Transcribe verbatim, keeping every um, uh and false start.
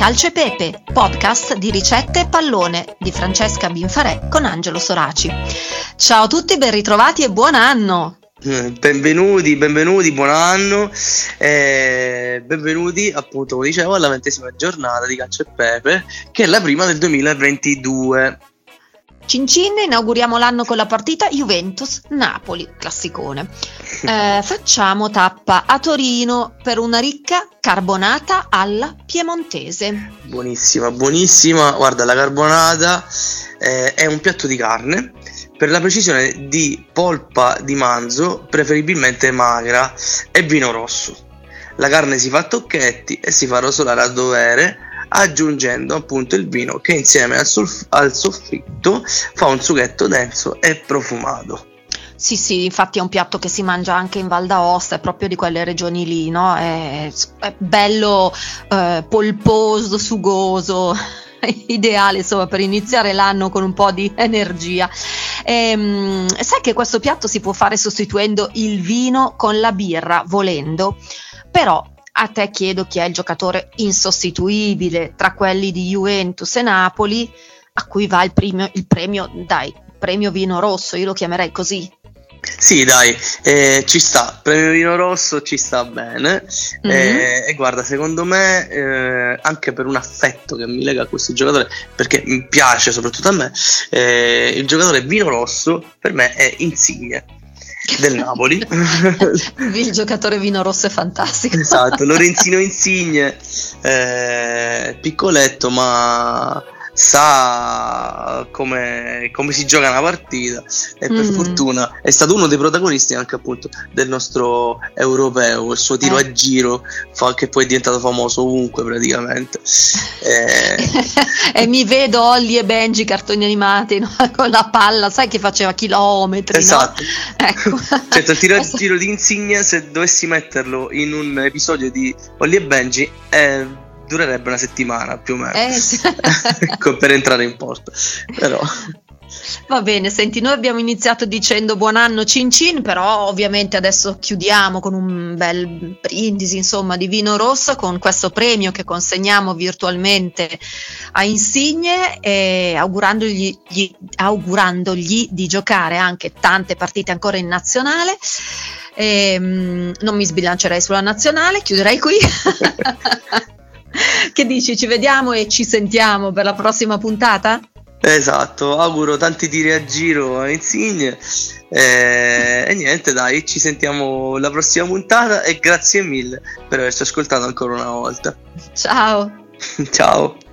Calcio e Pepe, podcast di ricette e pallone di Francesca Binfarè con Angelo Soraci. Ciao a tutti, ben ritrovati e buon anno! Benvenuti, benvenuti, buon anno, eh, benvenuti appunto, come dicevo, alla ventesima giornata di Calcio e Pepe, che è la prima del duemilaventidue. Cin cin, inauguriamo l'anno con la partita Juventus-Napoli, classicone. Eh, facciamo tappa a Torino per una ricca carbonata alla Piemontese. Buonissima, buonissima. Guarda, la carbonata eh, è un piatto di carne, per la precisione di polpa di manzo, preferibilmente magra, e vino rosso. La carne si fa a tocchetti e si fa rosolare a dovere, aggiungendo appunto il vino che insieme al, solf- al soffritto fa un sughetto denso e profumato. Sì sì, infatti è un piatto che si mangia anche in Val d'Aosta, è proprio di quelle regioni lì, no? È, è bello eh, polposo, sugoso, ideale insomma per iniziare l'anno con un po' di energia. Ehm, sai che questo piatto si può fare sostituendo il vino con la birra, volendo, però a te chiedo chi è il giocatore insostituibile tra quelli di Juventus e Napoli a cui va il premio, il premio dai, premio vino rosso, io lo chiamerei così. Sì dai, eh, ci sta, premio vino rosso ci sta bene, mm-hmm. eh, e guarda, secondo me eh, anche per un affetto che mi lega a questo giocatore, perché mi piace soprattutto a me, eh, il giocatore vino rosso per me è Insigne del Napoli. Il giocatore vino rosso è fantastico. Esatto, Lorenzino Insigne, eh, piccoletto ma sa come, come si gioca una partita, e per mm. fortuna è stato uno dei protagonisti anche appunto del nostro europeo, il suo tiro eh. a giro fa, che poi è diventato famoso ovunque praticamente, eh. E mi vedo Holly e Benji, cartoni animati, no? Con la palla, sai che faceva chilometri, esatto, no? Ecco. Certo, il tiro a giro di Insigne, se dovessi metterlo in un episodio di Holly e Benji è durerebbe una settimana più o meno, eh, sì. Per entrare in porto, però. Va bene, senti, noi abbiamo iniziato dicendo buon anno cin cin, però ovviamente adesso chiudiamo con un bel brindisi insomma di vino rosso, con questo premio che consegniamo virtualmente a Insigne, e augurandogli, gli, augurandogli di giocare anche tante partite ancora in nazionale. E, mh, non mi sbilancerei sulla nazionale, chiuderei qui. Che dici, ci vediamo e ci sentiamo per la prossima puntata? Esatto, auguro tanti tiri a giro a Insigne, e, e niente dai, ci sentiamo la prossima puntata e grazie mille per averci ascoltato ancora una volta. Ciao. Ciao.